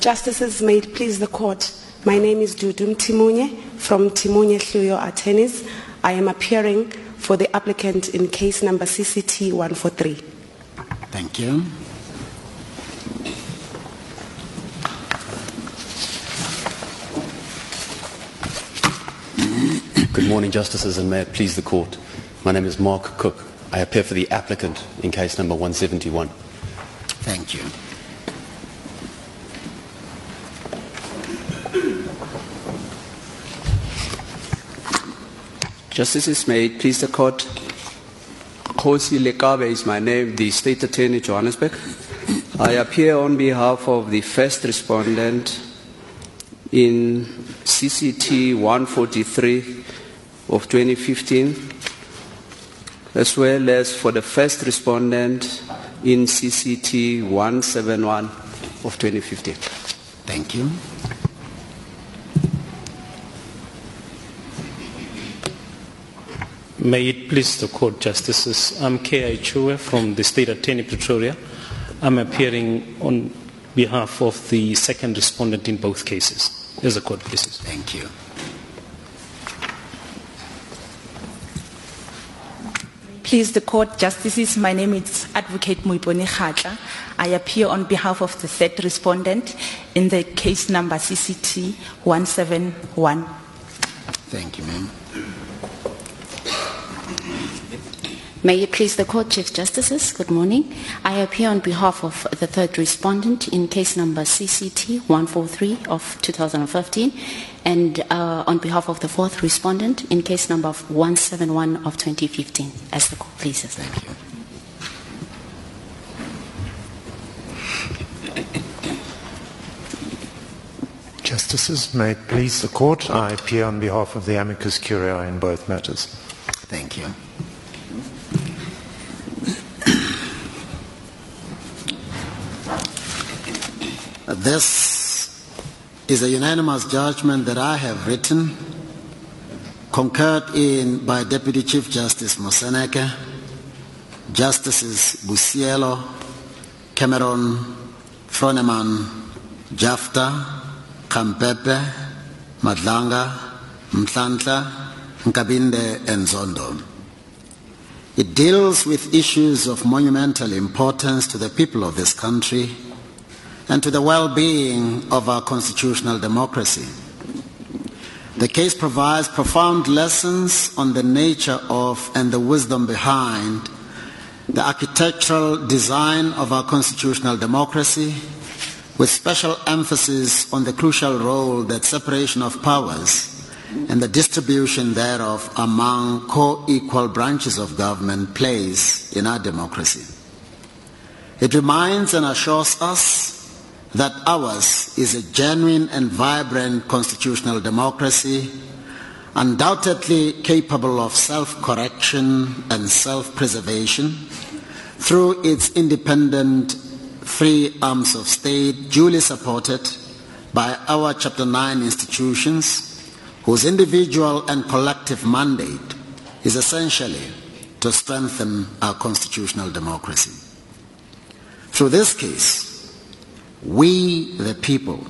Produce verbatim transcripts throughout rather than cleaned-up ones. Justices may please the court. My name is Dudum Timunye from Timunye Lluyo Attorneys. I am appearing for the applicant in case number C C T one four three. Thank you. Good morning, Justices, and may it please the court. My name is Mark Cook. I appear for the applicant in case number one seventy-one. Thank you. Justices, may it please the court. Kosi Lekabe is my name, the State Attorney, Johannesburg. I appear on behalf of the first respondent in C C T one forty-three of twenty fifteen, as well as for the first respondent in C C T one seventy-one of twenty fifteen. Thank you. May it please the court, Justices. I'm Kei Chwe from the State Attorney, Pretoria. I'm appearing on behalf of the second respondent in both cases. As the court pleases. Thank you. Please the court, Justices. My name is Advocate Mwiboni Khadja. I appear on behalf of the third respondent in the case number C C T one seventy-one. Thank you, ma'am. May it please the court, Chief Justices, good morning. I appear on behalf of the third respondent in case number C C T one forty-three of two thousand fifteen and uh, on behalf of the fourth respondent in case number one seventy-one of twenty fifteen. As the court pleases. Thank you. Justices, may it please the court, I appear on behalf of the amicus curiae in both matters. Thank you. This is a unanimous judgment that I have written, concurred in by Deputy Chief Justice Moseneke, Justices Busiello, Cameron, Froneman, Jafta, Kampepe, Madlanga, Mhlantla, Nkabinde, and Zondo. It deals with issues of monumental importance to the people of this country and to the well-being of our constitutional democracy. The case provides profound lessons on the nature of and the wisdom behind the architectural design of our constitutional democracy, with special emphasis on the crucial role that separation of powers and the distribution thereof among co-equal branches of government plays in our democracy. It reminds and assures us that ours is a genuine and vibrant constitutional democracy, undoubtedly capable of self-correction and self-preservation through its independent three arms of state, duly supported by our Chapter nine institutions, whose individual and collective mandate is essentially to strengthen our constitutional democracy. Through this case, we, the people,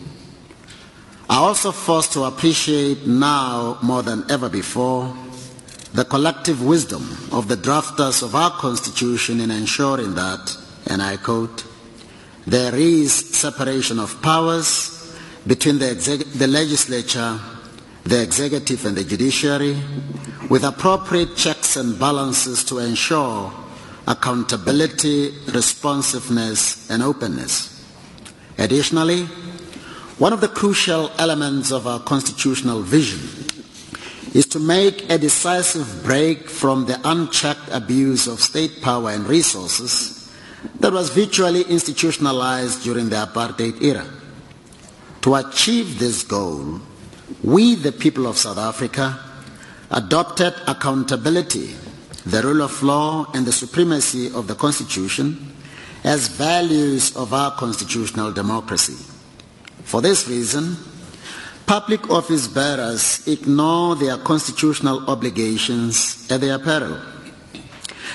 are also forced to appreciate now more than ever before the collective wisdom of the drafters of our Constitution in ensuring that, and I quote, there is separation of powers between the, the legislature, the executive and the judiciary, with appropriate checks and balances to ensure accountability, responsiveness, and openness. Additionally, one of the crucial elements of our constitutional vision is to make a decisive break from the unchecked abuse of state power and resources that was virtually institutionalized during the apartheid era. To achieve this goal, we, the people of South Africa, adopted accountability, the rule of law, and the supremacy of the Constitution as values of our constitutional democracy. For this reason, public office bearers ignore their constitutional obligations at their peril.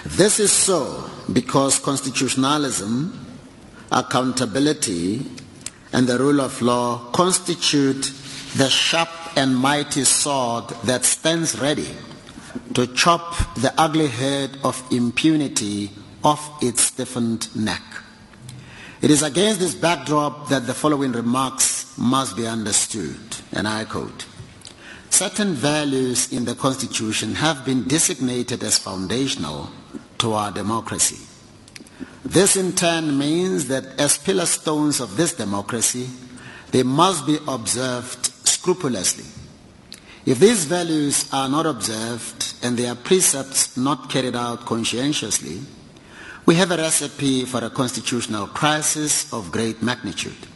This is so because constitutionalism, accountability, and the rule of law constitute the sharp and mighty sword that stands ready to chop the ugly head of impunity off its stiffened neck. It is against this backdrop that the following remarks must be understood, and I quote, "Certain values in the Constitution have been designated as foundational to our democracy. This in turn means that as pillar stones of this democracy, they must be observed scrupulously. If these values are not observed and their precepts not carried out conscientiously, we have a recipe for a constitutional crisis of great magnitude.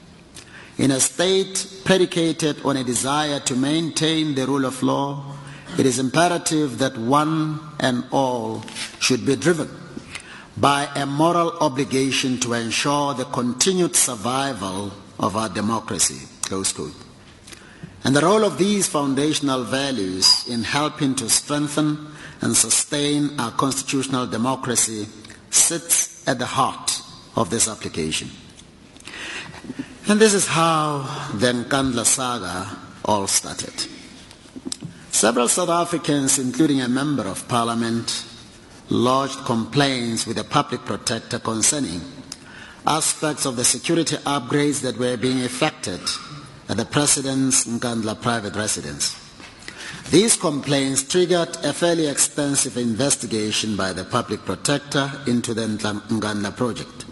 In a state predicated on a desire to maintain the rule of law, it is imperative that one and all should be driven by a moral obligation to ensure the continued survival of our democracy." Close quote. And the role of these foundational values in helping to strengthen and sustain our constitutional democracy sits at the heart of this application. And this is how the Nkandla saga all started. Several South Africans, including a member of parliament, lodged complaints with the Public Protector concerning aspects of the security upgrades that were being effected at the President's Nkandla private residence. These complaints triggered a fairly extensive investigation by the Public Protector into the Nkandla project.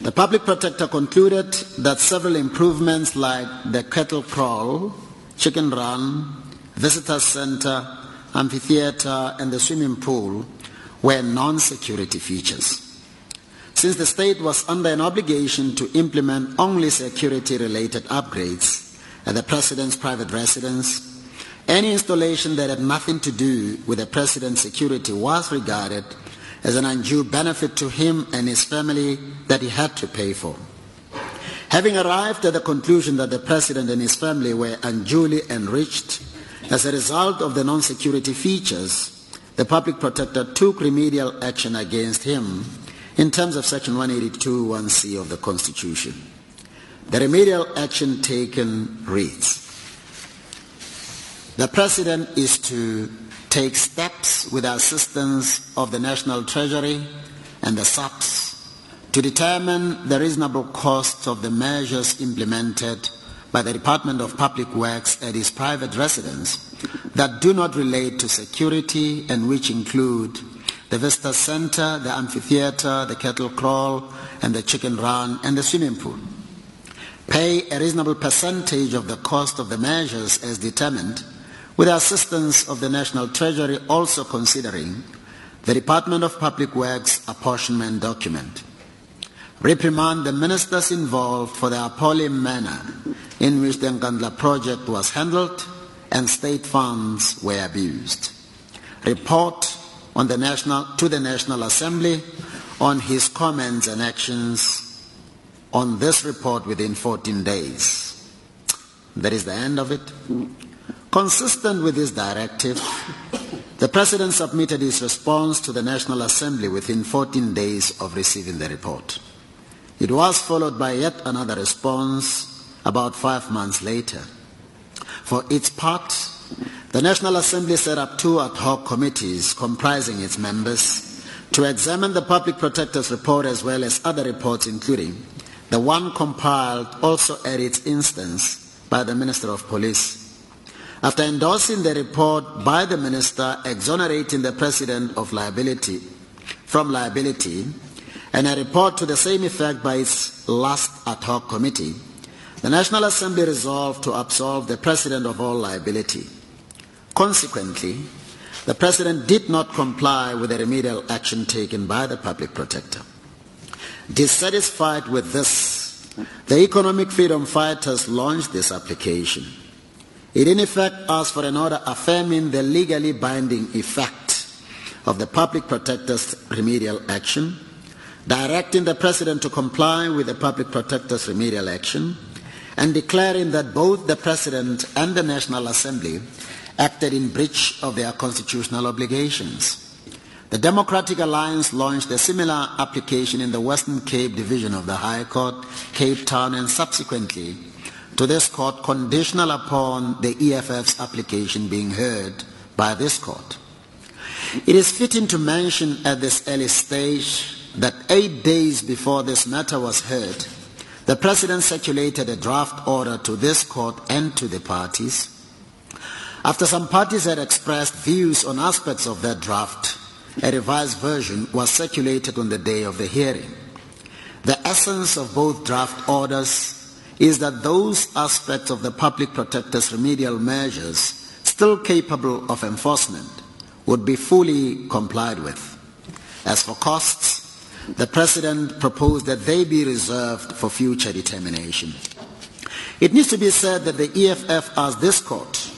The Public Protector concluded that several improvements like the cattle crawl, chicken run, visitor center, amphitheater and the swimming pool were non-security features. Since the state was under an obligation to implement only security-related upgrades at the President's private residence, any installation that had nothing to do with the President's security was regarded as an undue benefit to him and his family that he had to pay for. Having arrived at the conclusion that the President and his family were unduly enriched as a result of the non-security features, the Public Protector took remedial action against him in terms of Section one eighty-two, one C of the Constitution. The remedial action taken reads, "The President is to take steps with the assistance of the National Treasury and the SAPS to determine the reasonable cost of the measures implemented by the Department of Public Works at his private residence that do not relate to security and which include the visitor center, the amphitheater, the cattle crawl, and the chicken run and the swimming pool. Pay a reasonable percentage of the cost of the measures as determined with the assistance of the National Treasury, also considering the Department of Public Works apportionment document. Reprimand the ministers involved for the appalling manner in which the Nkandla project was handled and state funds were abused. Report on the national, to the National Assembly on his comments and actions on this report within fourteen days. That is the end of it. Consistent with this directive, the President submitted his response to the National Assembly within fourteen days of receiving the report. It was followed by yet another response about five months later. For its part, the National Assembly set up two ad hoc committees comprising its members to examine the Public Protector's report as well as other reports, including the one compiled also at its instance by the Minister of Police. After endorsing the report by the Minister exonerating the President of liability, from liability, and a report to the same effect by its last ad hoc committee, the National Assembly resolved to absolve the President of all liability. Consequently, the President did not comply with the remedial action taken by the Public Protector. Dissatisfied with this, the Economic Freedom Fighters launched this application. It in effect asked for an order affirming the legally binding effect of the Public Protector's remedial action, directing the President to comply with the Public Protector's remedial action, and declaring that both the President and the National Assembly acted in breach of their constitutional obligations. The Democratic Alliance launched a similar application in the Western Cape Division of the High Court, Cape Town, and subsequently to this court, conditional upon the E F F's application being heard by this court. It is fitting to mention at this early stage that eight days before this matter was heard, the President circulated a draft order to this court and to the parties. After some parties had expressed views on aspects of that draft, a revised version was circulated on the day of the hearing. The essence of both draft orders is that those aspects of the Public Protector's remedial measures still capable of enforcement would be fully complied with. As for costs, the President proposed that they be reserved for future determination. It needs to be said that the E F F asked this court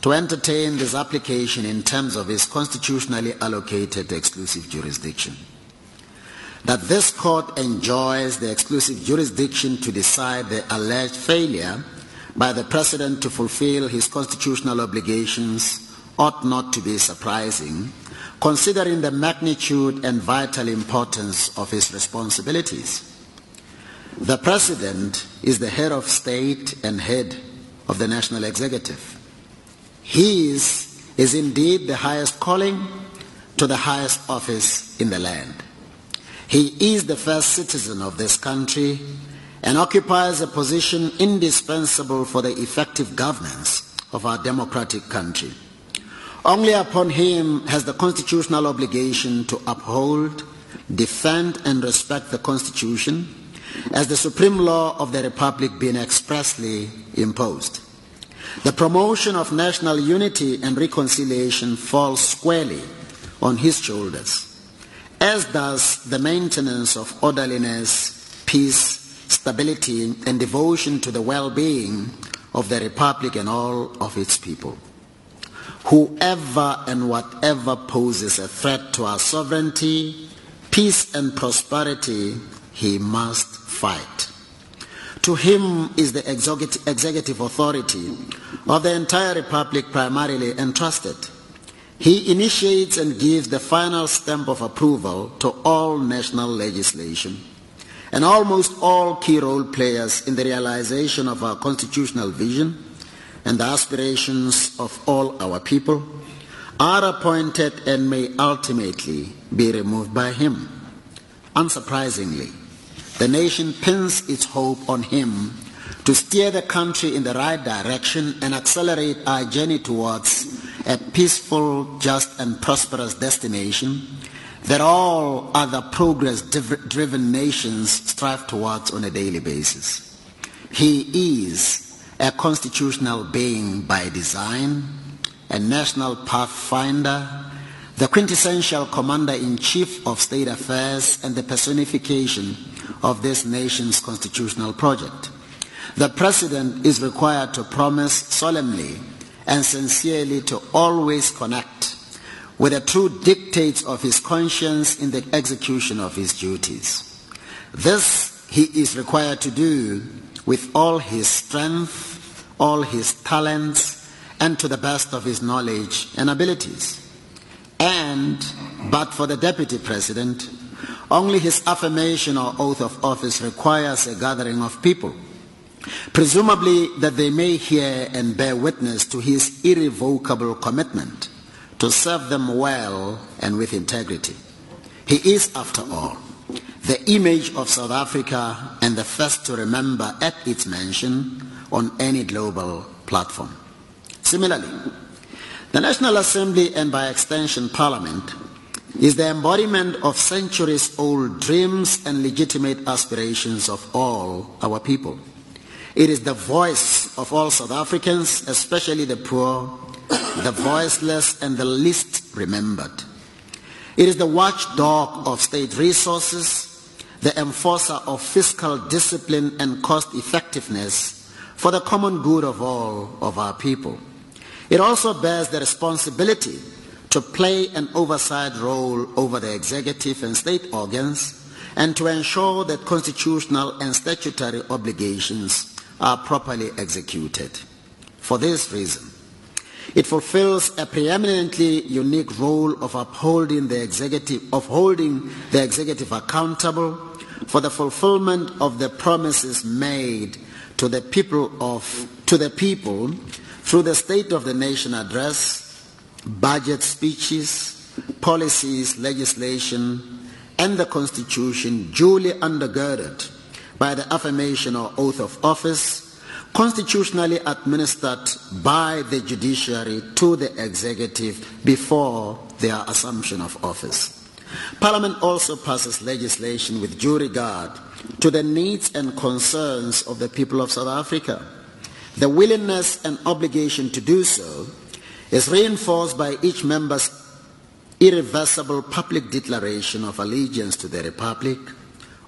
to entertain this application in terms of its constitutionally allocated exclusive jurisdiction. That this court enjoys the exclusive jurisdiction to decide the alleged failure by the President to fulfill his constitutional obligations ought not to be surprising, considering the magnitude and vital importance of his responsibilities. The President is the head of state and head of the national executive. His is indeed the highest calling to the highest office in the land. He is the first citizen of this country and occupies a position indispensable for the effective governance of our democratic country. Only upon him has the constitutional obligation to uphold, defend and respect the Constitution as the supreme law of the Republic been expressly imposed. The promotion of national unity and reconciliation falls squarely on his shoulders, as does the maintenance of orderliness, peace, stability, and devotion to the well-being of the Republic and all of its people. Whoever and whatever poses a threat to our sovereignty, peace, and prosperity, he must fight. To him is the executive authority of the entire Republic primarily entrusted. He initiates and gives the final stamp of approval to all national legislation and almost all key role players in the realization of our constitutional vision and the aspirations of all our people are appointed and may ultimately be removed by him. Unsurprisingly, the nation pins its hope on him to steer the country in the right direction and accelerate our journey towards a peaceful, just and prosperous destination that all other progress-driven nations strive towards on a daily basis. He is a constitutional being by design, a national pathfinder, the quintessential commander-in-chief of state affairs and the personification of this nation's constitutional project. The President is required to promise solemnly and sincerely to always connect with the true dictates of his conscience in the execution of his duties. This he is required to do with all his strength, all his talents, and to the best of his knowledge and abilities. And, but for the Deputy President, only his affirmation or oath of office requires a gathering of people, presumably that they may hear and bear witness to his irrevocable commitment to serve them well and with integrity. He is, after all, the image of South Africa and the first to remember at its mention on any global platform. Similarly, the National Assembly and by extension Parliament is the embodiment of centuries-old dreams and legitimate aspirations of all our people. It is the voice of all South Africans, especially the poor, the voiceless, and the least remembered. It is the watchdog of state resources, the enforcer of fiscal discipline and cost effectiveness for the common good of all of our people. It also bears the responsibility to play an oversight role over the executive and state organs and to ensure that constitutional and statutory obligations are properly executed. For this reason, It fulfills a preeminently unique role of upholding the executive, of holding the executive accountable for the fulfillment of the promises made to the people of, to the people through the State of the Nation Address, budget speeches, policies, legislation, and the Constitution duly undergirded by the affirmation or oath of office, constitutionally administered by the judiciary to the executive before their assumption of office. Parliament also passes legislation with due regard to the needs and concerns of the people of South Africa. The willingness and obligation to do so is reinforced by each member's irreversible public declaration of allegiance to the Republic,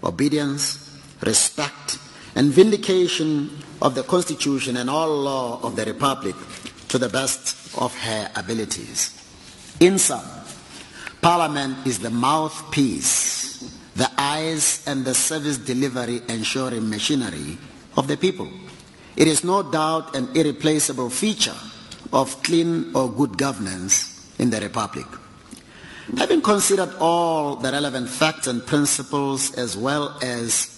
obedience, respect, and vindication of the Constitution and all law of the Republic to the best of her abilities. In sum, Parliament is the mouthpiece, the eyes and the service delivery ensuring machinery of the people. It is no doubt an irreplaceable feature of clean or good governance in the Republic. Having considered all the relevant facts and principles as well as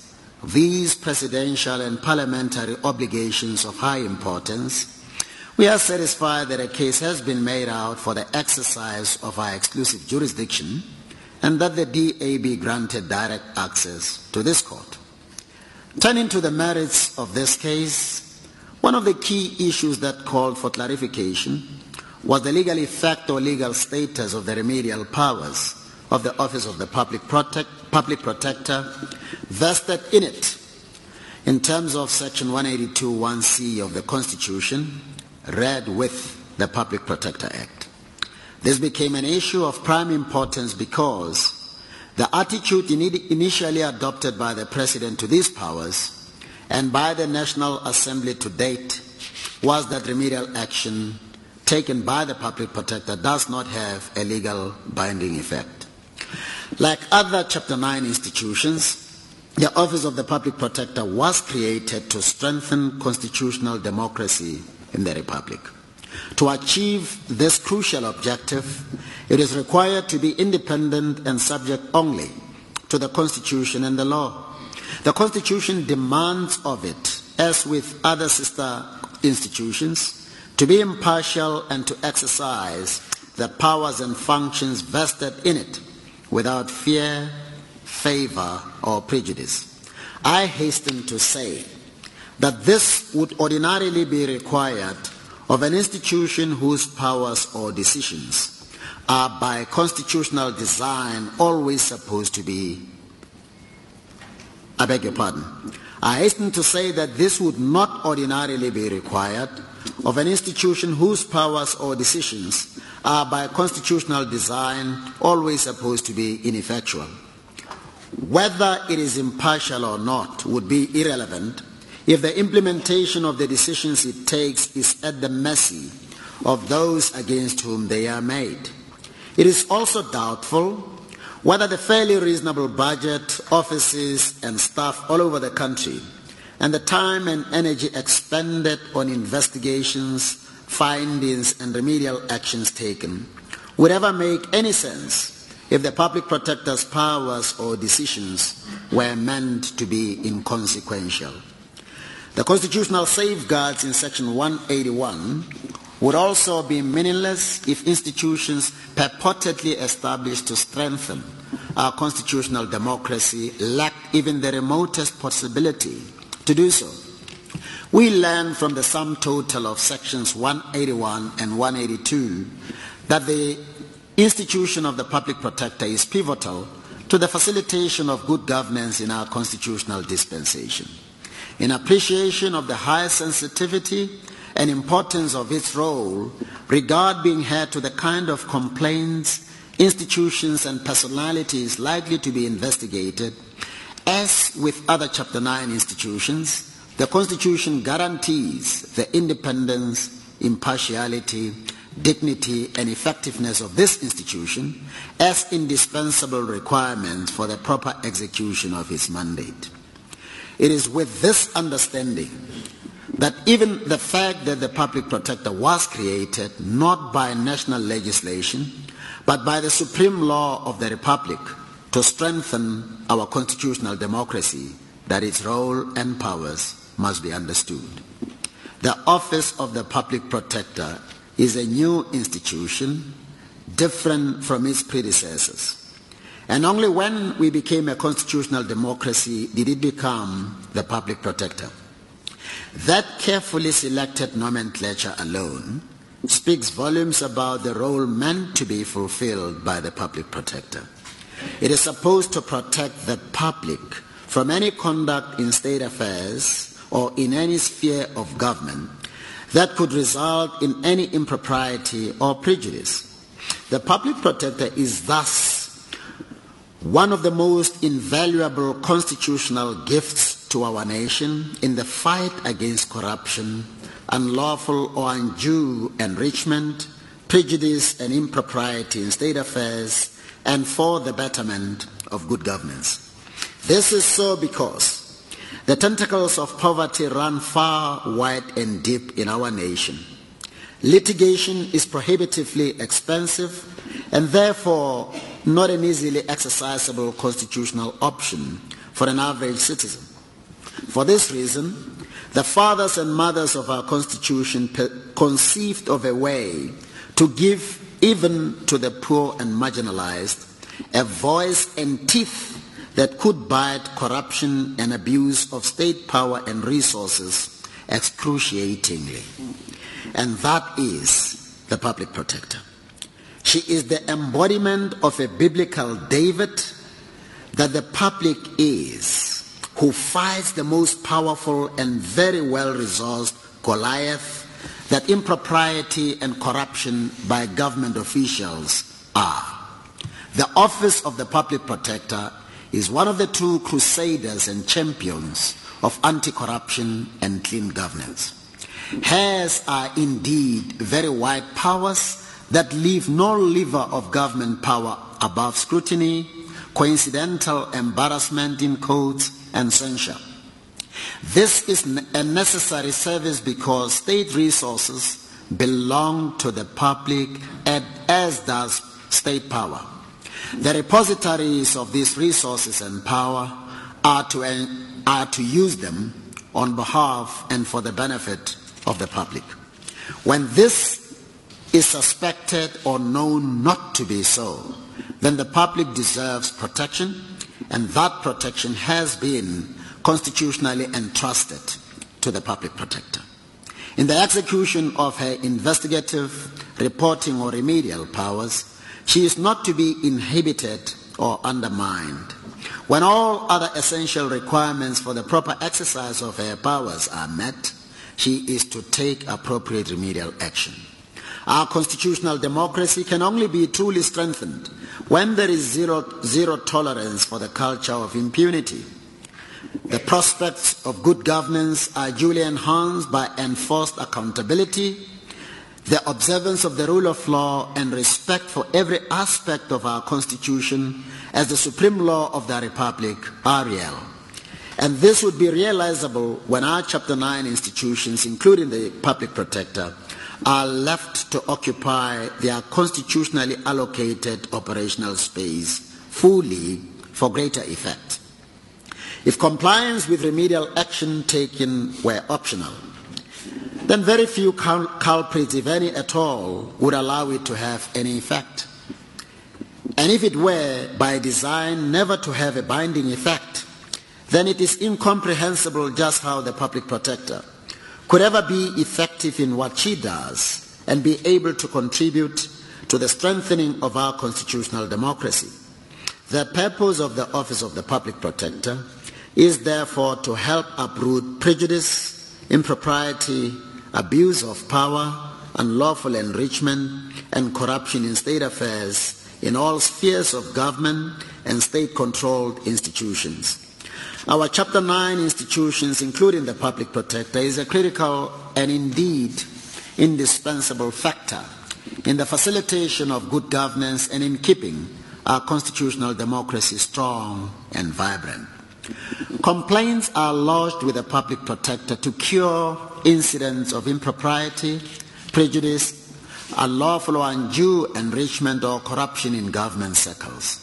these presidential and parliamentary obligations of high importance, we are satisfied that a case has been made out for the exercise of our exclusive jurisdiction and that the D A be granted direct access to this court. Turning to the merits of this case, one of the key issues that called for clarification was the legal effect or legal status of the remedial powers of the Office of the Public Protect, Public Protector vested in it in terms of Section one eighty-two one C of the Constitution, read with the Public Protector Act. This became an issue of prime importance because the attitude initially adopted by the President to these powers and by the National Assembly to date was that remedial action taken by the Public Protector does not have a legal binding effect. Like other Chapter nine institutions, the Office of the Public Protector was created to strengthen constitutional democracy in the Republic. To achieve this crucial objective, it is required to be independent and subject only to the Constitution and the law. The Constitution demands of it, as with other sister institutions, to be impartial and to exercise the powers and functions vested in it without fear, favor, or prejudice. I hasten to say that this would ordinarily be required of an institution whose powers or decisions are by constitutional design always supposed to be, I beg your pardon, I hasten to say that this would not ordinarily be required of an institution whose powers or decisions are by constitutional design always supposed to be ineffectual. Whether it is impartial or not would be irrelevant if the implementation of the decisions it takes is at the mercy of those against whom they are made. It is also doubtful whether the fairly reasonable budget, offices and staff all over the country and the time and energy expended on investigations, findings and remedial actions taken would ever make any sense if the Public Protector's powers or decisions were meant to be inconsequential. The constitutional safeguards in Section one eighty-one would also be meaningless if institutions purportedly established to strengthen our constitutional democracy lacked even the remotest possibility to do so. We learn from the sum total of Sections one eighty-one and one eighty-two that the institution of the Public Protector is pivotal to the facilitation of good governance in our constitutional dispensation. In appreciation of the high sensitivity and importance of its role, regard being had to the kind of complaints, institutions and personalities likely to be investigated, as with other Chapter nine institutions, the Constitution guarantees the independence, impartiality, dignity, and effectiveness of this institution as indispensable requirements for the proper execution of its mandate. It is with this understanding that even the fact that the Public Protector was created not by national legislation, but by the supreme law of the Republic to strengthen our constitutional democracy, that its role and powers must be understood. The office of the Public Protector is a new institution, different from its predecessors. And only when we became a constitutional democracy did it become the Public Protector. That carefully selected nomenclature alone speaks volumes about the role meant to be fulfilled by the Public Protector. It is supposed to protect the public from any conduct in state affairs or in any sphere of government that could result in any impropriety or prejudice. The Public Protector is thus one of the most invaluable constitutional gifts to our nation in the fight against corruption, unlawful or undue enrichment, prejudice and impropriety in state affairs, and for the betterment of good governance. This is so because the tentacles of poverty run far, wide and deep in our nation. Litigation is prohibitively expensive and therefore not an easily exercisable constitutional option for an average citizen. For this reason, the fathers and mothers of our Constitution conceived of a way to give even to the poor and marginalized a voice and teeth that could bite corruption and abuse of state power and resources excruciatingly. And that is the Public Protector. She is the embodiment of a biblical David that the public is, who fights the most powerful and very well-resourced Goliath that impropriety and corruption by government officials are. The office of the Public Protector is one of the two crusaders and champions of anti-corruption and clean governance. Hers are indeed very wide powers that leave no lever of government power above scrutiny, coincidental embarrassment in courts, and censure. This is a necessary service because state resources belong to the public, as does state power. The repositories of these resources and power are to, are to use them on behalf and for the benefit of the public. When this is suspected or known not to be so, then the public deserves protection, and that protection has been constitutionally entrusted to the Public Protector. In the execution of her investigative, reporting or remedial powers, she is not to be inhibited or undermined. When all other essential requirements for the proper exercise of her powers are met, she is to take appropriate remedial action. Our constitutional democracy can only be truly strengthened when there is zero, zero tolerance for the culture of impunity. The prospects of good governance are duly enhanced by enforced accountability, the observance of the rule of law and respect for every aspect of our Constitution as the supreme law of the Republic are real. And this would be realizable when our Chapter nine institutions, including the Public Protector, are left to occupy their constitutionally allocated operational space fully for greater effect. If compliance with remedial action taken were optional, then very few cul culprits, if any at all, would allow it to have any effect. And if it were, by design, never to have a binding effect, then it is incomprehensible just how the Public Protector could ever be effective in what she does and be able to contribute to the strengthening of our constitutional democracy. The purpose of the Office of the Public Protector is therefore to help uproot prejudice, impropriety, abuse of power, unlawful enrichment, and corruption in state affairs in all spheres of government and state-controlled institutions. Our Chapter nine institutions, including the Public Protector, is a critical and indeed indispensable factor in the facilitation of good governance and in keeping our constitutional democracy strong and vibrant. Complaints are lodged with the Public Protector to cure incidents of impropriety, prejudice, unlawful or undue enrichment or corruption in government circles.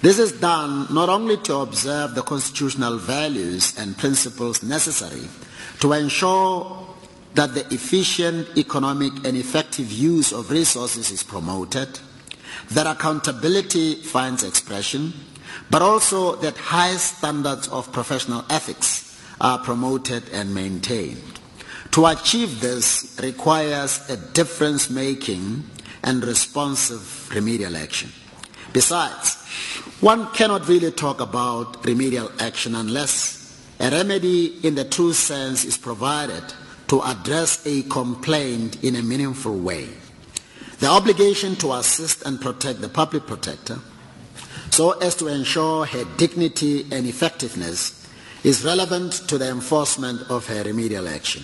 This is done not only to observe the constitutional values and principles necessary to ensure that the efficient economic and effective use of resources is promoted, that accountability finds expression, but also that high standards of professional ethics are promoted and maintained. To achieve this requires a difference-making and responsive remedial action. Besides, one cannot really talk about remedial action unless a remedy in the true sense is provided to address a complaint in a meaningful way. The obligation to assist and protect the Public Protector so as to ensure her dignity and effectiveness is relevant to the enforcement of her remedial action.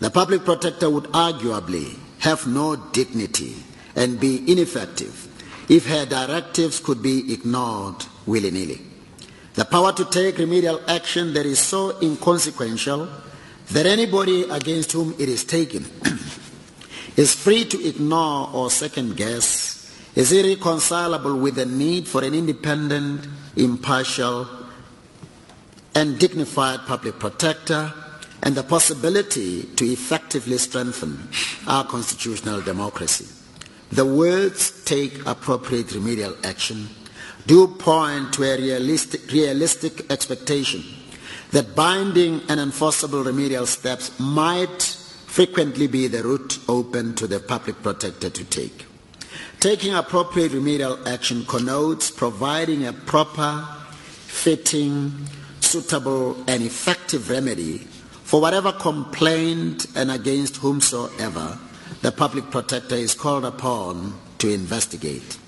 The Public Protector would arguably have no dignity and be ineffective if her directives could be ignored willy-nilly. The power to take remedial action that is so inconsequential that anybody against whom it is taken is free to ignore or second-guess is irreconcilable with the need for an independent, impartial, and dignified Public Protector and the possibility to effectively strengthen our constitutional democracy. The words "take appropriate remedial action" do point to a realistic, realistic expectation that binding and enforceable remedial steps might frequently be the route open to the Public Protector to take. Taking appropriate remedial action connotes providing a proper, fitting, suitable and effective remedy for whatever complaint and against whomsoever the Public Protector is called upon to investigate.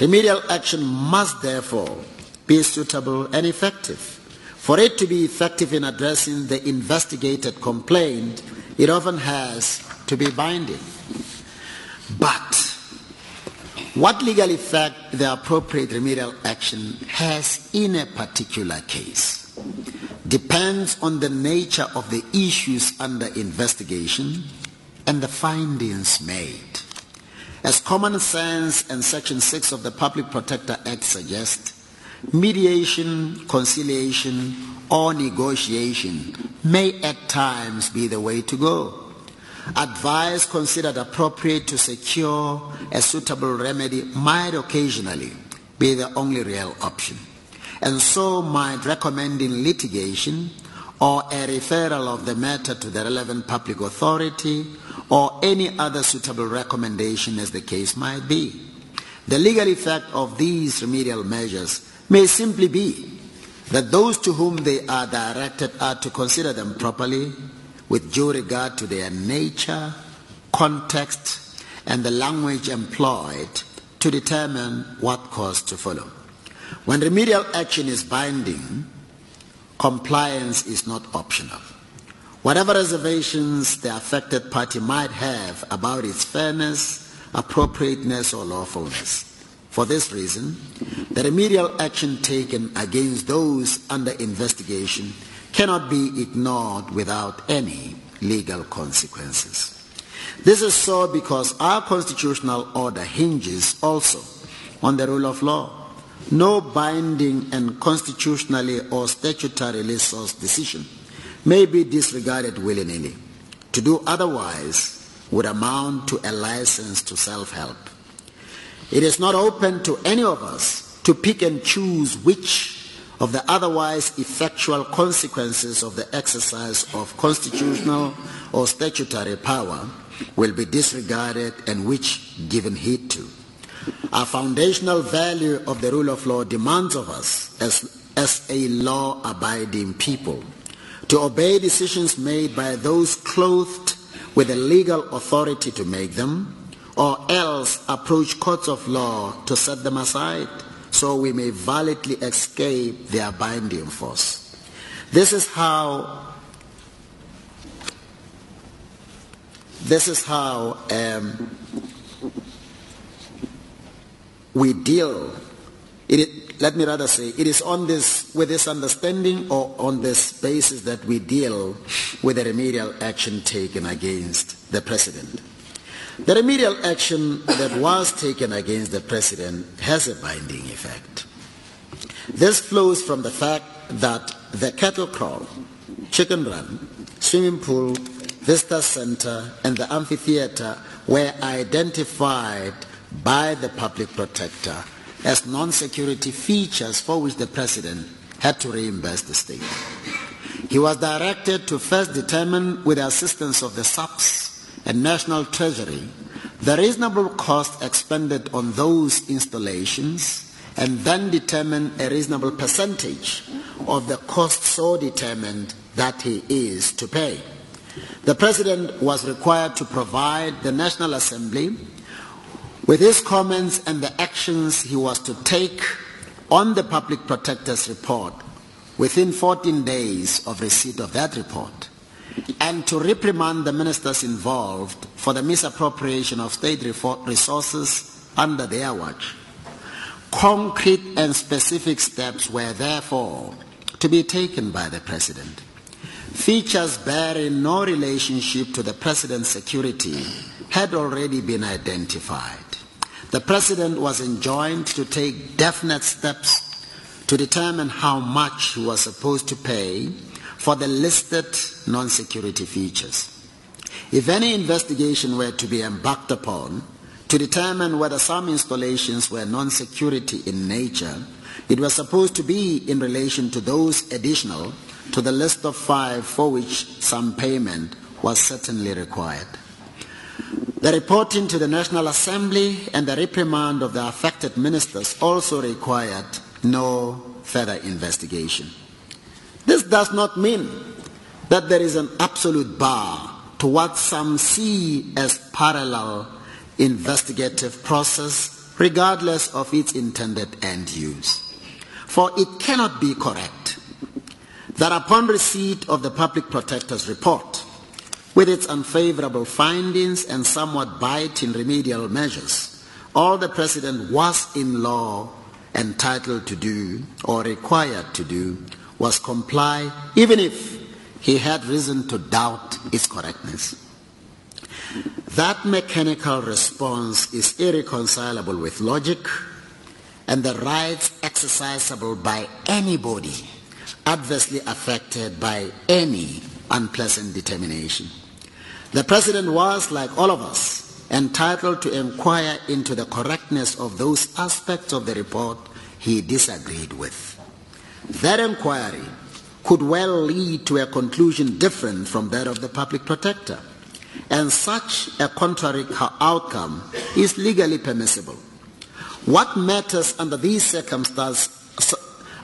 Remedial action must therefore be suitable and effective. For it to be effective in addressing the investigated complaint, it often has to be binding. But what legal effect the appropriate remedial action has in a particular case depends on the nature of the issues under investigation and the findings made. As common sense and Section six of the Public Protector Act suggest, mediation, conciliation, or negotiation may at times be the way to go. Advice considered appropriate to secure a suitable remedy might occasionally be the only real option, and so might recommending litigation or a referral of the matter to the relevant public authority or any other suitable recommendation as the case might be. The legal effect of these remedial measures may simply be that those to whom they are directed are to consider them properly with due regard to their nature, context, and the language employed to determine what course to follow. When remedial action is binding, compliance is not optional. Whatever reservations the affected party might have about its fairness, appropriateness, or lawfulness. For this reason, the remedial action taken against those under investigation cannot be ignored without any legal consequences. This is so because our constitutional order hinges also on the rule of law. No binding and constitutionally or statutorily sourced decision may be disregarded willy-nilly. To do otherwise would amount to a license to self-help. It is not open to any of us to pick and choose which of the otherwise effectual consequences of the exercise of constitutional or statutory power will be disregarded and which given heed to. Our foundational value of the rule of law demands of us, as, as a law-abiding people, to obey decisions made by those clothed with the legal authority to make them, or else approach courts of law to set them aside so we may validly escape their binding force. This is how, this is how um, we deal, it, let me rather say, it is on this with this understanding or on this basis that we deal with the remedial action taken against the President. The remedial action that was taken against the President has a binding effect. This flows from the fact that the cattle crawl, chicken run, swimming pool, visitor center and the amphitheater were identified by the Public Protector as non-security features for which the President had to reimburse the state. He was directed to first determine, with the assistance of the SAPS and National Treasury, the reasonable cost expended on those installations, and then determine a reasonable percentage of the cost so determined that he is to pay. The President was required to provide the National Assembly with his comments and the actions he was to take on the Public Protector's report within fourteen days of receipt of that report, and to reprimand the ministers involved for the misappropriation of state resources under their watch. Concrete and specific steps were therefore to be taken by the President. Features bearing no relationship to the President's security had already been identified. The President was enjoined to take definite steps to determine how much he was supposed to pay for the listed non-security features. If any investigation were to be embarked upon to determine whether some installations were non-security in nature, it was supposed to be in relation to those additional to the list of five for which some payment was certainly required. The reporting to the National Assembly and the reprimand of the affected ministers also required no further investigation. This does not mean that there is an absolute bar to what some see as parallel investigative process, regardless of its intended end use. For it cannot be correct that upon receipt of the Public Protector's report, with its unfavorable findings and somewhat biting remedial measures, all the President was in law entitled to do or required to do was comply, even if he had reason to doubt its correctness. That mechanical response is irreconcilable with logic and the rights exercisable by anybody adversely affected by any unpleasant determination. The President was, like all of us, entitled to inquire into the correctness of those aspects of the report he disagreed with. That inquiry could well lead to a conclusion different from that of the Public Protector, and such a contrary outcome is legally permissible. What matters under these circumstances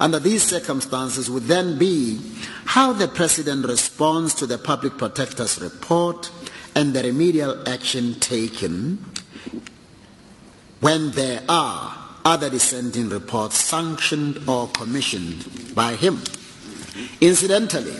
Under these circumstances would then be how the President responds to the Public Protector's report and the remedial action taken when there are other dissenting reports sanctioned or commissioned by him. Incidentally,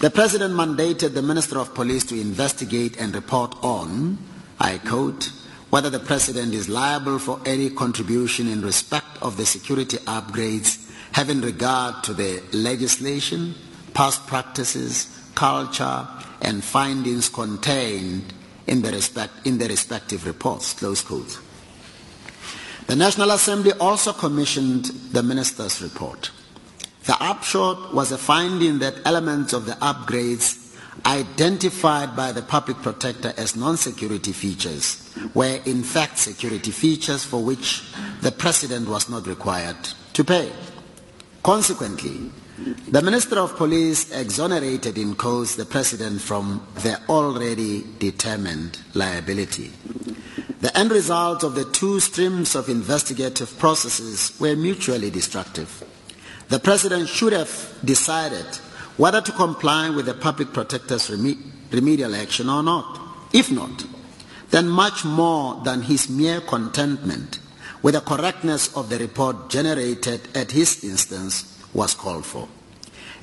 the President mandated the Minister of Police to investigate and report on, I quote, whether the President is liable for any contribution in respect of the security upgrades having regard to the legislation, past practices, culture, and findings contained in the, respect, in the respective reports, close quote. The National Assembly also commissioned the Minister's report. The upshot was a finding that elements of the upgrades identified by the Public Protector as non-security features were in fact security features for which the President was not required to pay. Consequently, the Minister of Police exonerated in cause the President from their already determined liability. The end result of the two streams of investigative processes were mutually destructive. The President should have decided whether to comply with the Public Protector's remedial action or not. If not, then much more than his mere contentment with the correctness of the report generated at his instance was called for.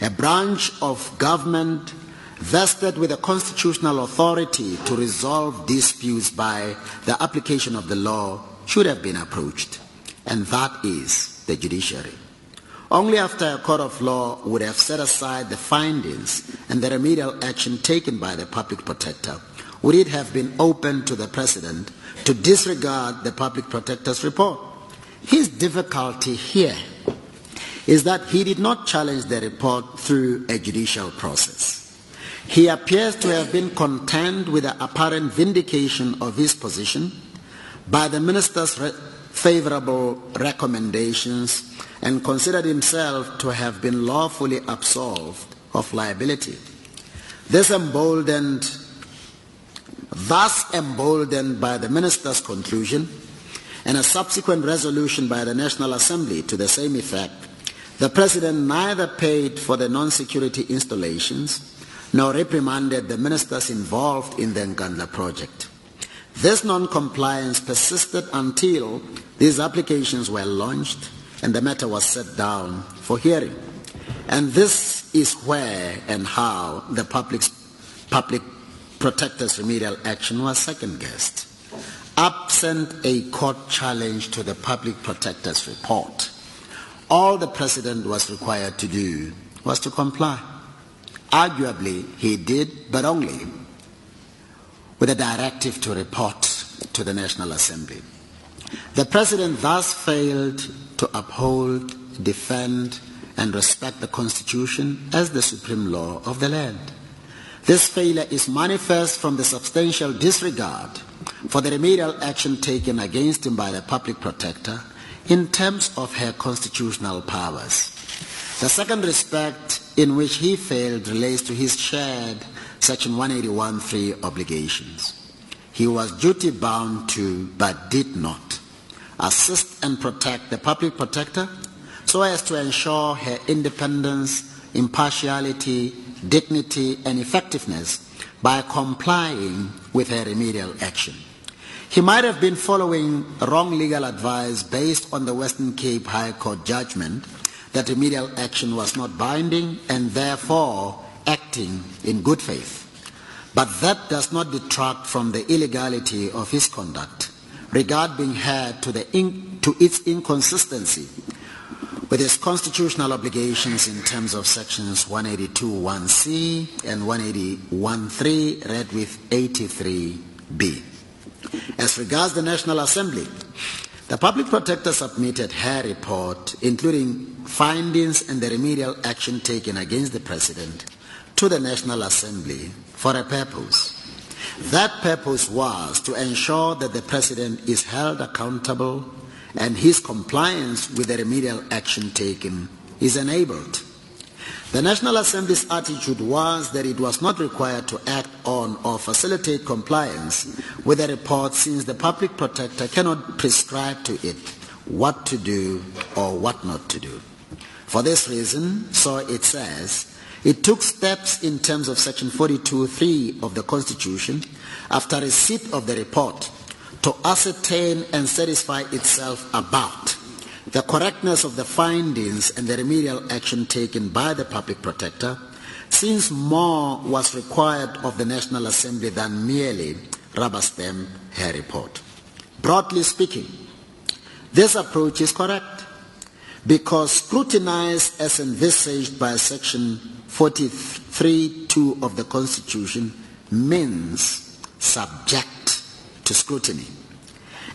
A branch of government vested with a constitutional authority to resolve disputes by the application of the law should have been approached, and that is the judiciary. Only after a court of law would have set aside the findings and the remedial action taken by the Public Protector would it have been open to the President to disregard the Public Protector's report. His difficulty here is that he did not challenge the report through a judicial process. He appears to have been content with the apparent vindication of his position by the Minister's re favourable recommendations and considered himself to have been lawfully absolved of liability. This emboldened, thus emboldened by the Minister's conclusion and a subsequent resolution by the National Assembly to the same effect, the President neither paid for the non-security installations nor reprimanded the ministers involved in the Nkandla project. This non-compliance persisted until these applications were launched and the matter was set down for hearing. And this is where and how the public's, public protector's remedial action was second-guessed. Absent a court challenge to the public protector's report, all the President was required to do was to comply. Arguably, he did, but only with a directive to report to the National Assembly. The President thus failed to uphold, defend, and respect the Constitution as the supreme law of the land. This failure is manifest from the substantial disregard for the remedial action taken against him by the Public Protector in terms of her constitutional powers. The second respect in which he failed relates to his shared Section one eighty-one point three obligations. He was duty-bound to, but did not, assist and protect the Public Protector so as to ensure her independence, impartiality, dignity and effectiveness by complying with her remedial action. He might have been following wrong legal advice based on the Western Cape High Court judgment that remedial action was not binding and therefore acting in good faith. But that does not detract from the illegality of his conduct, regard being had to, the in, to its inconsistency with his constitutional obligations in terms of sections one eighty-two point one C and one eighty-one point three, read with eighty-three B. As regards the National Assembly, the Public Protector submitted her report, including findings and the remedial action taken against the President, to the National Assembly for a purpose. That purpose was to ensure that the President is held accountable and his compliance with the remedial action taken is enabled. The National Assembly's attitude was that it was not required to act on or facilitate compliance with the report since the Public Protector cannot prescribe to it what to do or what not to do. For this reason, so it says, it took steps in terms of Section forty-two point three of the Constitution after receipt of the report to ascertain and satisfy itself about the correctness of the findings and the remedial action taken by the Public Protector, since more was required of the National Assembly than merely rubber stamp her report. Broadly speaking, this approach is correct because scrutinized as envisaged by Section forty-three point two of the Constitution means subject to scrutiny.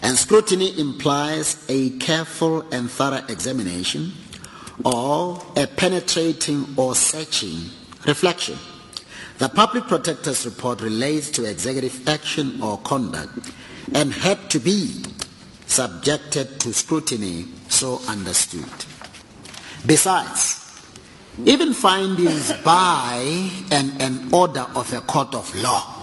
And scrutiny implies a careful and thorough examination or a penetrating or searching reflection. The Public Protector's report relates to executive action or conduct and had to be subjected to scrutiny so understood. Besides, even findings by and an order of a court of law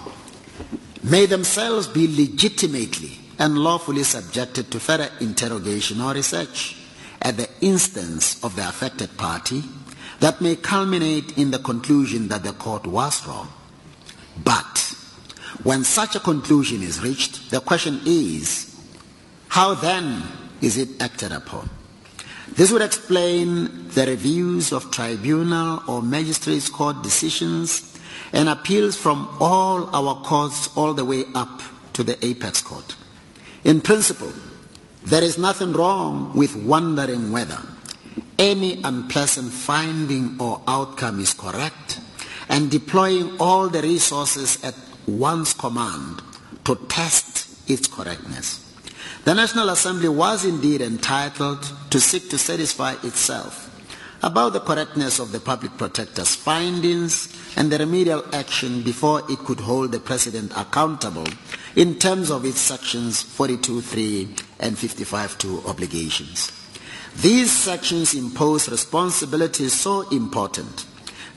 may themselves be legitimately and lawfully subjected to further interrogation or research at the instance of the affected party that may culminate in the conclusion that the court was wrong. But when such a conclusion is reached, the question is, how then is it acted upon? This would explain the reviews of tribunal or magistrates' court decisions and appeals from all our courts all the way up to the apex court. In principle, there is nothing wrong with wondering whether any unpleasant finding or outcome is correct, and deploying all the resources at one's command to test its correctness. The National Assembly was indeed entitled to seek to satisfy itself about the correctness of the Public Protector's findings and the remedial action before it could hold the President accountable in terms of its sections forty-two point three and fifty-five point two obligations. These sections impose responsibilities so important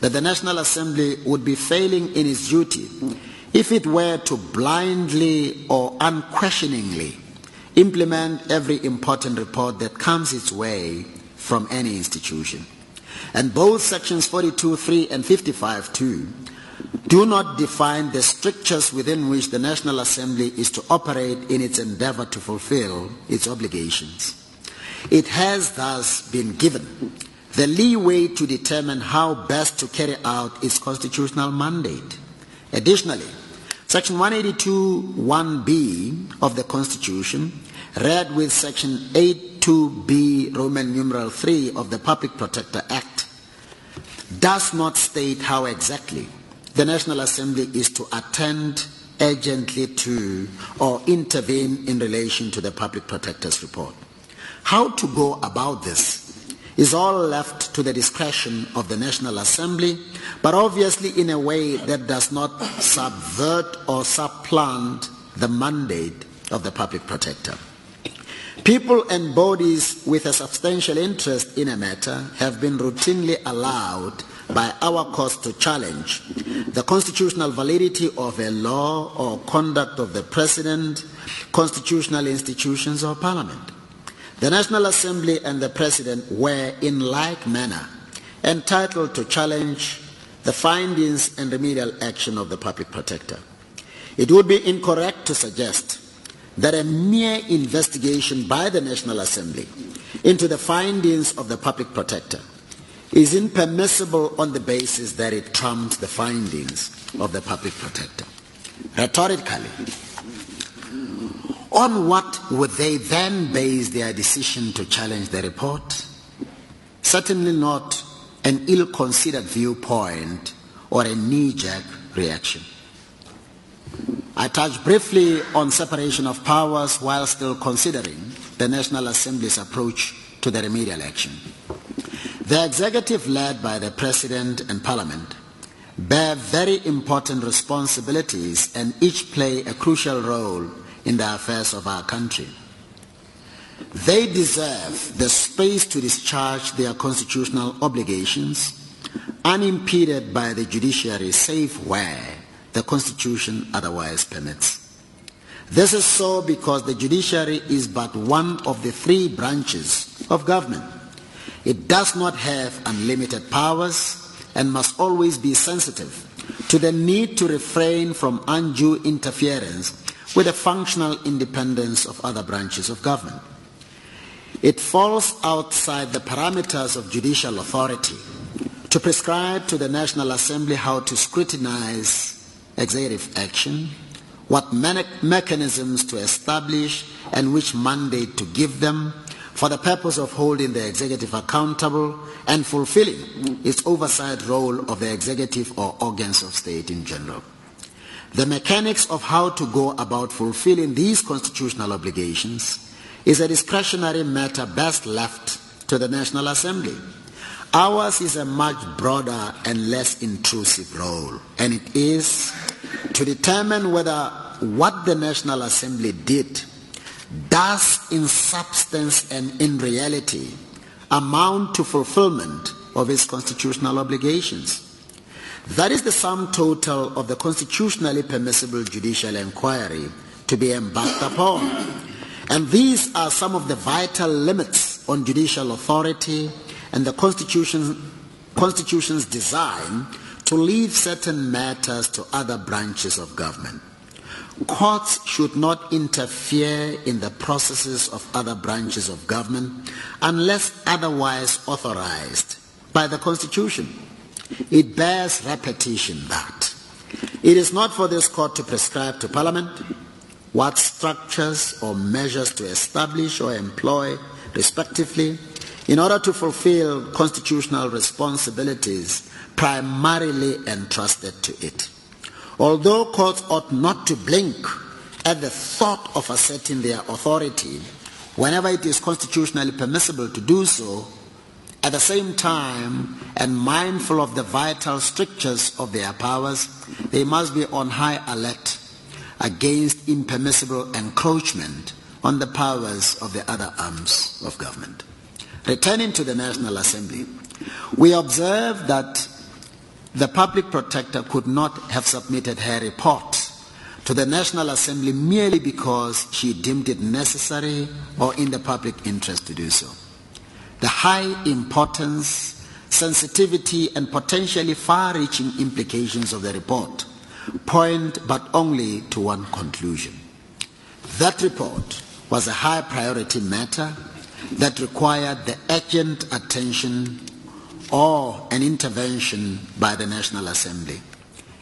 that the National Assembly would be failing in its duty if it were to blindly or unquestioningly implement every important report that comes its way from any institution. And both sections forty-two point three and fifty-five point two do not define the strictures within which the National Assembly is to operate in its endeavour to fulfil its obligations. It has thus been given the leeway to determine how best to carry out its constitutional mandate. Additionally, Section one eighty-two point one B of the Constitution, read with Section eighty-two B Roman numeral three of the Public Protector Act, does not state how exactly the National Assembly is to attend urgently to or intervene in relation to the Public Protector's report. How to go about this is all left to the discretion of the National Assembly, but obviously in a way that does not subvert or supplant the mandate of the Public Protector. People and bodies with a substantial interest in a matter have been routinely allowed by our courts to challenge the constitutional validity of a law or conduct of the President, constitutional institutions or Parliament. The National Assembly and the President were in like manner entitled to challenge the findings and remedial action of the Public Protector. It would be incorrect to suggest that a mere investigation by the National Assembly into the findings of the Public Protector is impermissible on the basis that it trumps the findings of the Public Protector. Rhetorically, on what would they then base their decision to challenge the report? Certainly not an ill-considered viewpoint or a knee-jerk reaction. I touched briefly on separation of powers while still considering the National Assembly's approach to the remedial action. The executive led by the President and Parliament bear very important responsibilities and each play a crucial role in the affairs of our country. They deserve the space to discharge their constitutional obligations unimpeded by the judiciary, save where the Constitution otherwise permits. This is so because the judiciary is but one of the three branches of government. It does not have unlimited powers and must always be sensitive to the need to refrain from undue interference with the functional independence of other branches of government. It falls outside the parameters of judicial authority to prescribe to the National Assembly how to scrutinize executive action, what mechanisms to establish and which mandate to give them for the purpose of holding the executive accountable and fulfilling its oversight role of the executive or organs of state in general. The mechanics of how to go about fulfilling these constitutional obligations is a discretionary matter best left to the National Assembly. Ours is a much broader and less intrusive role, and it is to determine whether what the National Assembly did does in substance and in reality amount to fulfilment of its constitutional obligations. That is the sum total of the constitutionally permissible judicial inquiry to be embarked upon. And these are some of the vital limits on judicial authority and the Constitution, Constitution's design to leave certain matters to other branches of government. Courts should not interfere in the processes of other branches of government unless otherwise authorized by the Constitution. It bears repetition that it is not for this court to prescribe to Parliament what structures or measures to establish or employ, respectively, In order to fulfill constitutional responsibilities primarily entrusted to it. Although courts ought not to blink at the thought of asserting their authority whenever it is constitutionally permissible to do so, at the same time, and mindful of the vital strictures of their powers, they must be on high alert against impermissible encroachment on the powers of the other arms of government. Returning to the National Assembly, we observed that the Public Protector could not have submitted her report to the National Assembly merely because she deemed it necessary or in the public interest to do so. The high importance, sensitivity, and potentially far-reaching implications of the report point but only to one conclusion. That report was a high-priority matter that required the urgent attention or an intervention by the National Assembly.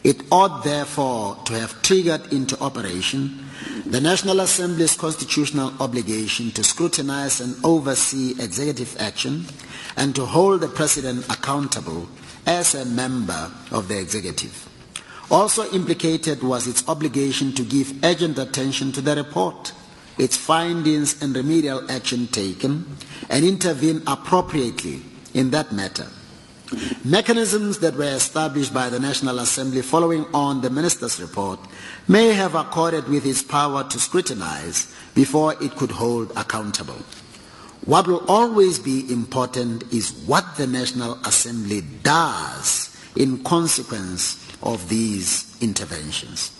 It ought therefore to have triggered into operation the National Assembly's constitutional obligation to scrutinize and oversee executive action and to hold the President accountable as a member of the executive. Also implicated was its obligation to give urgent attention to the report, its findings and remedial action taken, and intervene appropriately in that matter. Mechanisms that were established by the National Assembly following on the Minister's report may have accorded with its power to scrutinize before it could hold accountable. What will always be important is what the National Assembly does in consequence of these interventions.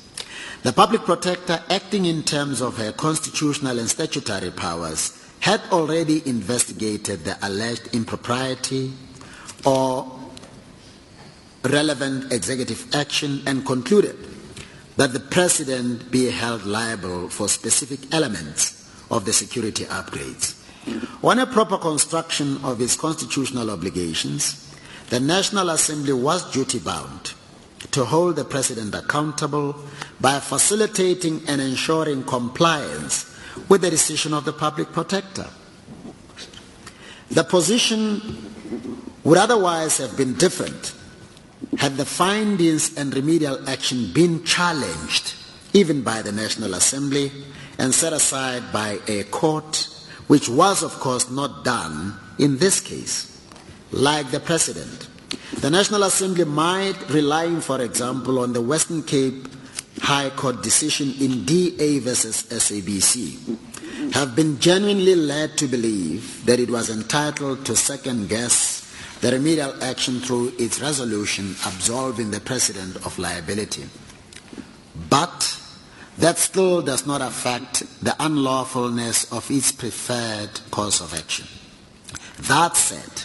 The Public Protector, acting in terms of her constitutional and statutory powers, had already investigated the alleged impropriety or relevant executive action and concluded that the President be held liable for specific elements of the security upgrades. On a proper construction of its constitutional obligations, the National Assembly was duty-bound to hold the President accountable by facilitating and ensuring compliance with the decision of the Public Protector. The position would otherwise have been different had the findings and remedial action been challenged even by the National Assembly and set aside by a court, which was of course not done in this case. Like the President, the National Assembly might, relying for example on the Western Cape High Court decision in D A versus S A B C, have been genuinely led to believe that it was entitled to second-guess the remedial action through its resolution absolving the President of liability. But that still does not affect the unlawfulness of its preferred course of action. That said,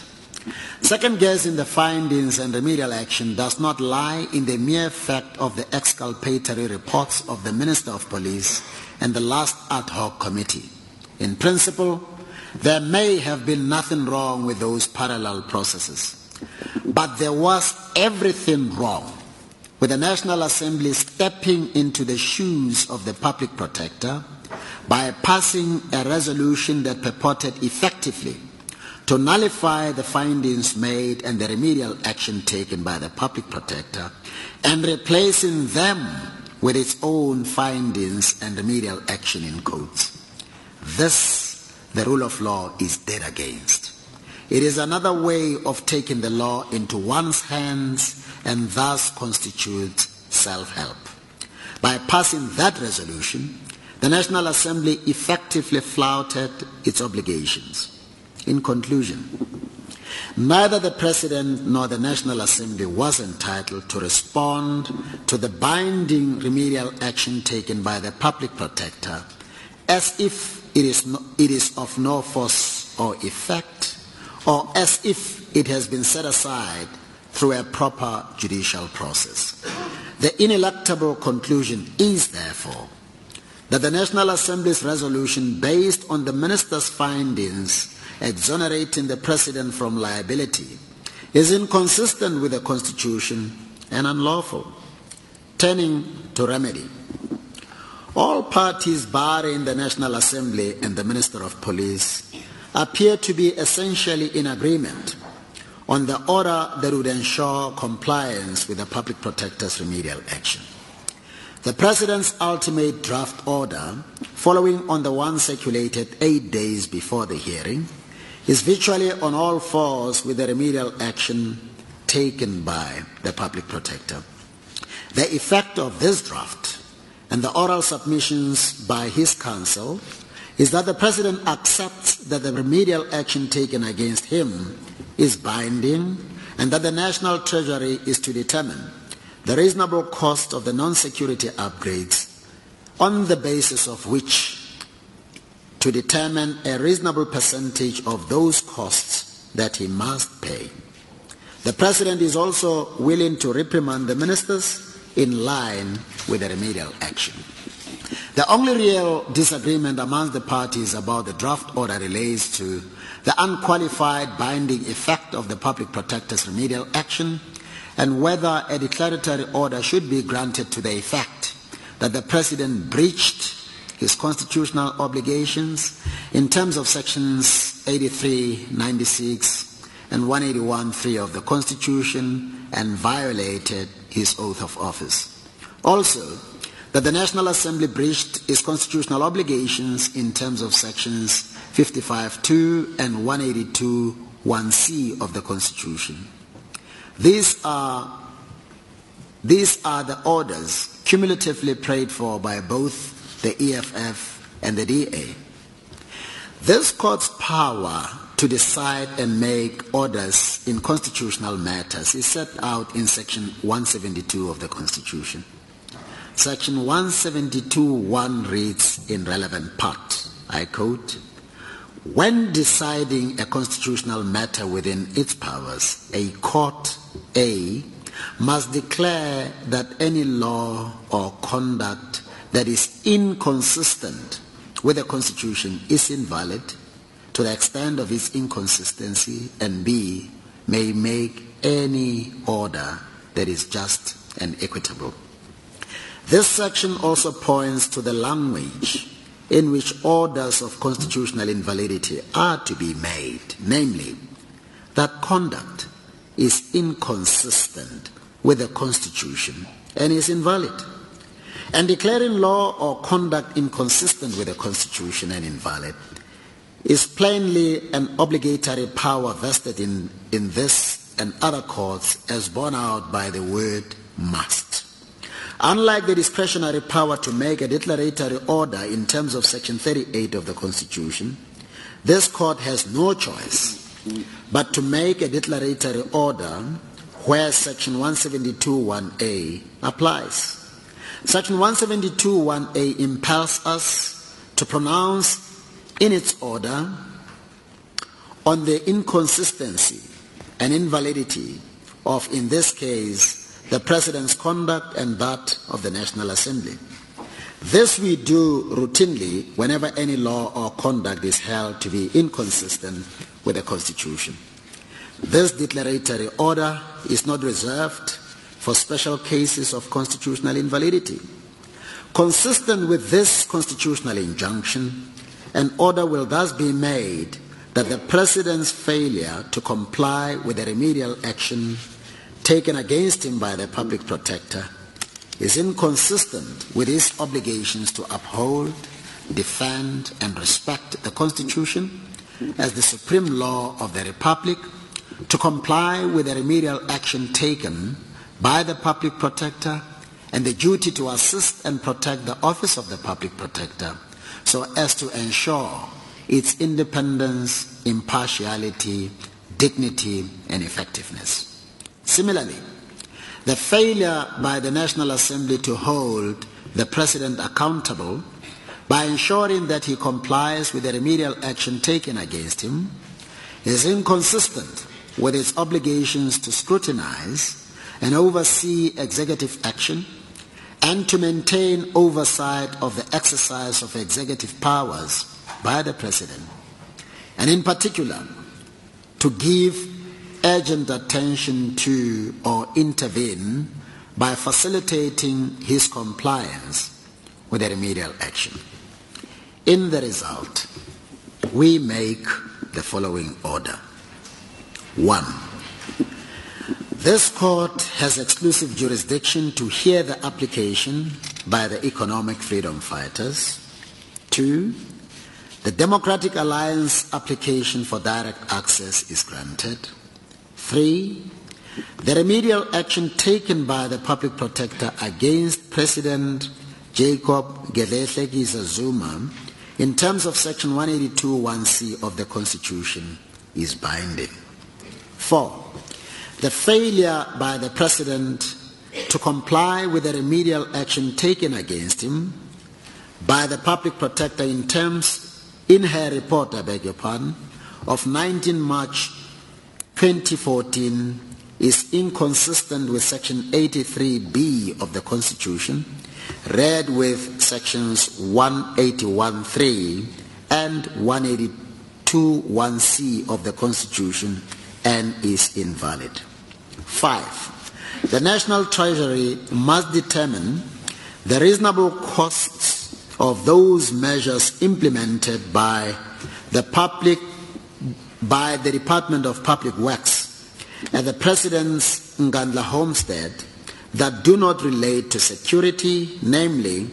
second-guessing the findings and remedial action does not lie in the mere fact of the exculpatory reports of the Minister of Police and the last ad hoc committee. In principle, there may have been nothing wrong with those parallel processes, but there was everything wrong with the National Assembly stepping into the shoes of the Public Protector by passing a resolution that purported effectively to nullify the findings made and the remedial action taken by the Public Protector and replacing them with its own findings and remedial action in quotes. This the rule of law is dead against. It is another way of taking the law into one's hands and thus constitutes self-help. By passing that resolution, the National Assembly effectively flouted its obligations. In conclusion, neither the President nor the National Assembly was entitled to respond to the binding remedial action taken by the Public Protector as if It is, no, it is of no force or effect, or as if it has been set aside through a proper judicial process. The ineluctable conclusion is, therefore, that the National Assembly's resolution based on the Minister's findings exonerating the President from liability is inconsistent with the Constitution and unlawful. Turning to remedy. All parties barring the National Assembly and the Minister of Police appear to be essentially in agreement on the order that would ensure compliance with the Public Protector's remedial action. The President's ultimate draft order, following on the one circulated eight days before the hearing, is virtually on all fours with the remedial action taken by the Public Protector. The effect of this draft and the oral submissions by his counsel is that the President accepts that the remedial action taken against him is binding and that the National Treasury is to determine the reasonable cost of the non-security upgrades on the basis of which to determine a reasonable percentage of those costs that he must pay. The President is also willing to reprimand the ministers in line with the remedial action. The only real disagreement among the parties about the draft order relates to the unqualified binding effect of the Public Protector's remedial action and whether a declaratory order should be granted to the effect that the President breached his constitutional obligations in terms of sections eighty-three, ninety-six, and one eighty-one point three of the Constitution and violated his oath of office. Also, that the National Assembly breached its constitutional obligations in terms of sections fifty-five point two and one eighty-two point one C of the Constitution. These are, these are the orders cumulatively prayed for by both the E F F and the D A. This court's power to decide and make orders in constitutional matters is set out in Section one seventy-two of the Constitution. Section one seventy-two point one reads in relevant part, I quote, "When deciding a constitutional matter within its powers, a court A must declare that any law or conduct that is inconsistent with the Constitution is invalid to the extent of its inconsistency, and B may make any order that is just and equitable." This section also points to the language in which orders of constitutional invalidity are to be made, namely, that conduct is inconsistent with the Constitution and is invalid. And declaring law or conduct inconsistent with the Constitution and invalid is plainly an obligatory power vested in, in this and other courts, as borne out by the word must. Unlike the discretionary power to make a declaratory order in terms of Section thirty-eight of the Constitution, this court has no choice but to make a declaratory order where Section one seventy-two point one A applies. Section one seventy-two point one A impels us to pronounce in its order on the inconsistency and invalidity of, in this case, the President's conduct and that of the National Assembly. This we do routinely whenever any law or conduct is held to be inconsistent with the Constitution. This declaratory order is not reserved for special cases of constitutional invalidity. Consistent with this constitutional injunction, an order will thus be made that the President's failure to comply with the remedial action taken against him by the Public Protector is inconsistent with his obligations to uphold, defend, and respect the Constitution as the supreme law of the Republic, to comply with the remedial action taken by the Public Protector, and the duty to assist and protect the office of the Public Protector so as to ensure its independence, impartiality, dignity, and effectiveness. Similarly, the failure by the National Assembly to hold the President accountable by ensuring that he complies with the remedial action taken against him is inconsistent with its obligations to scrutinize and oversee executive action and to maintain oversight of the exercise of executive powers by the President, and in particular to give urgent attention to or intervene by facilitating his compliance with the remedial action. In the result, we make the following order. One, this court has exclusive jurisdiction to hear the application by the Economic Freedom Fighters. Two, the Democratic Alliance application for direct access is granted. Three, the remedial action taken by the Public Protector against President Jacob Gedleyihlekisa Zuma in terms of Section one eighty-two one C of the Constitution is binding. Four, the failure by the President to comply with the remedial action taken against him by the Public Protector in terms in her report, I beg your pardon, of nineteen March twenty fourteen is inconsistent with Section eighty-three B of the Constitution, read with Sections one eighty-one three and one eighty-two one C of the Constitution, and is invalid. Five, the National Treasury must determine the reasonable costs of those measures implemented by the public, by the Department of Public Works and the President's Nkandla homestead that do not relate to security, namely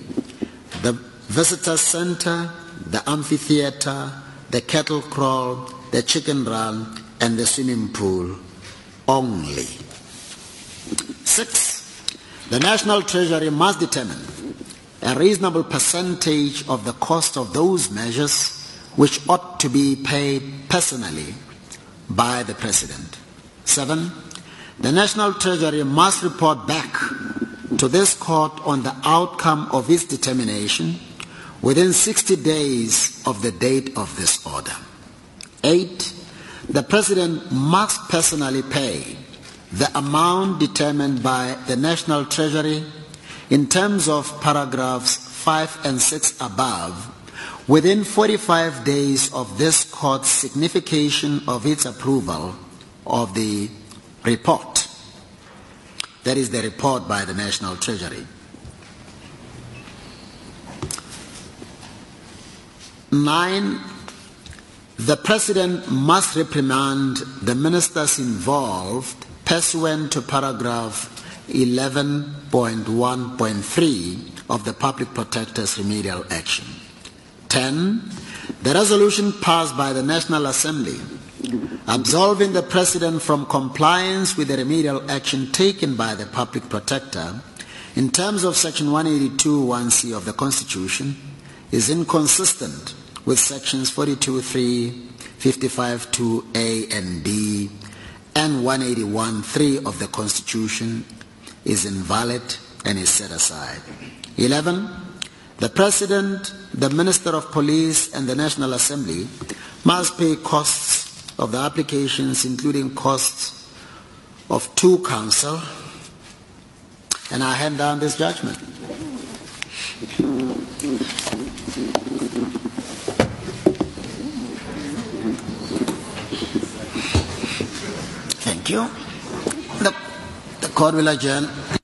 the visitor center, the amphitheater, the cattle crawl, the chicken run, and the swimming pool only. Six, the National Treasury must determine a reasonable percentage of the cost of those measures which ought to be paid personally by the President. Seven, the National Treasury must report back to this court on the outcome of its determination within sixty days of the date of this order. Eight, the President must personally pay the amount determined by the National Treasury in terms of paragraphs five and six above, within forty-five days of this court's signification of its approval of the report. That is the report by the National Treasury. Nine, the President must reprimand the ministers involved pursuant to paragraph eleven point one point three of the Public Protector's remedial action. ten. The resolution passed by the National Assembly absolving the President from compliance with the remedial action taken by the Public Protector in terms of Section one eighty-two one C of the Constitution is inconsistent with Sections forty-two three, fifty-five two A and B, and one eighty-one three of the Constitution, is invalid and is set aside. eleven. The President, the Minister of Police, and the National Assembly must pay costs of the applications, including costs of two counsel. And I hand down this judgment. Thank you. The, the court will adjourn.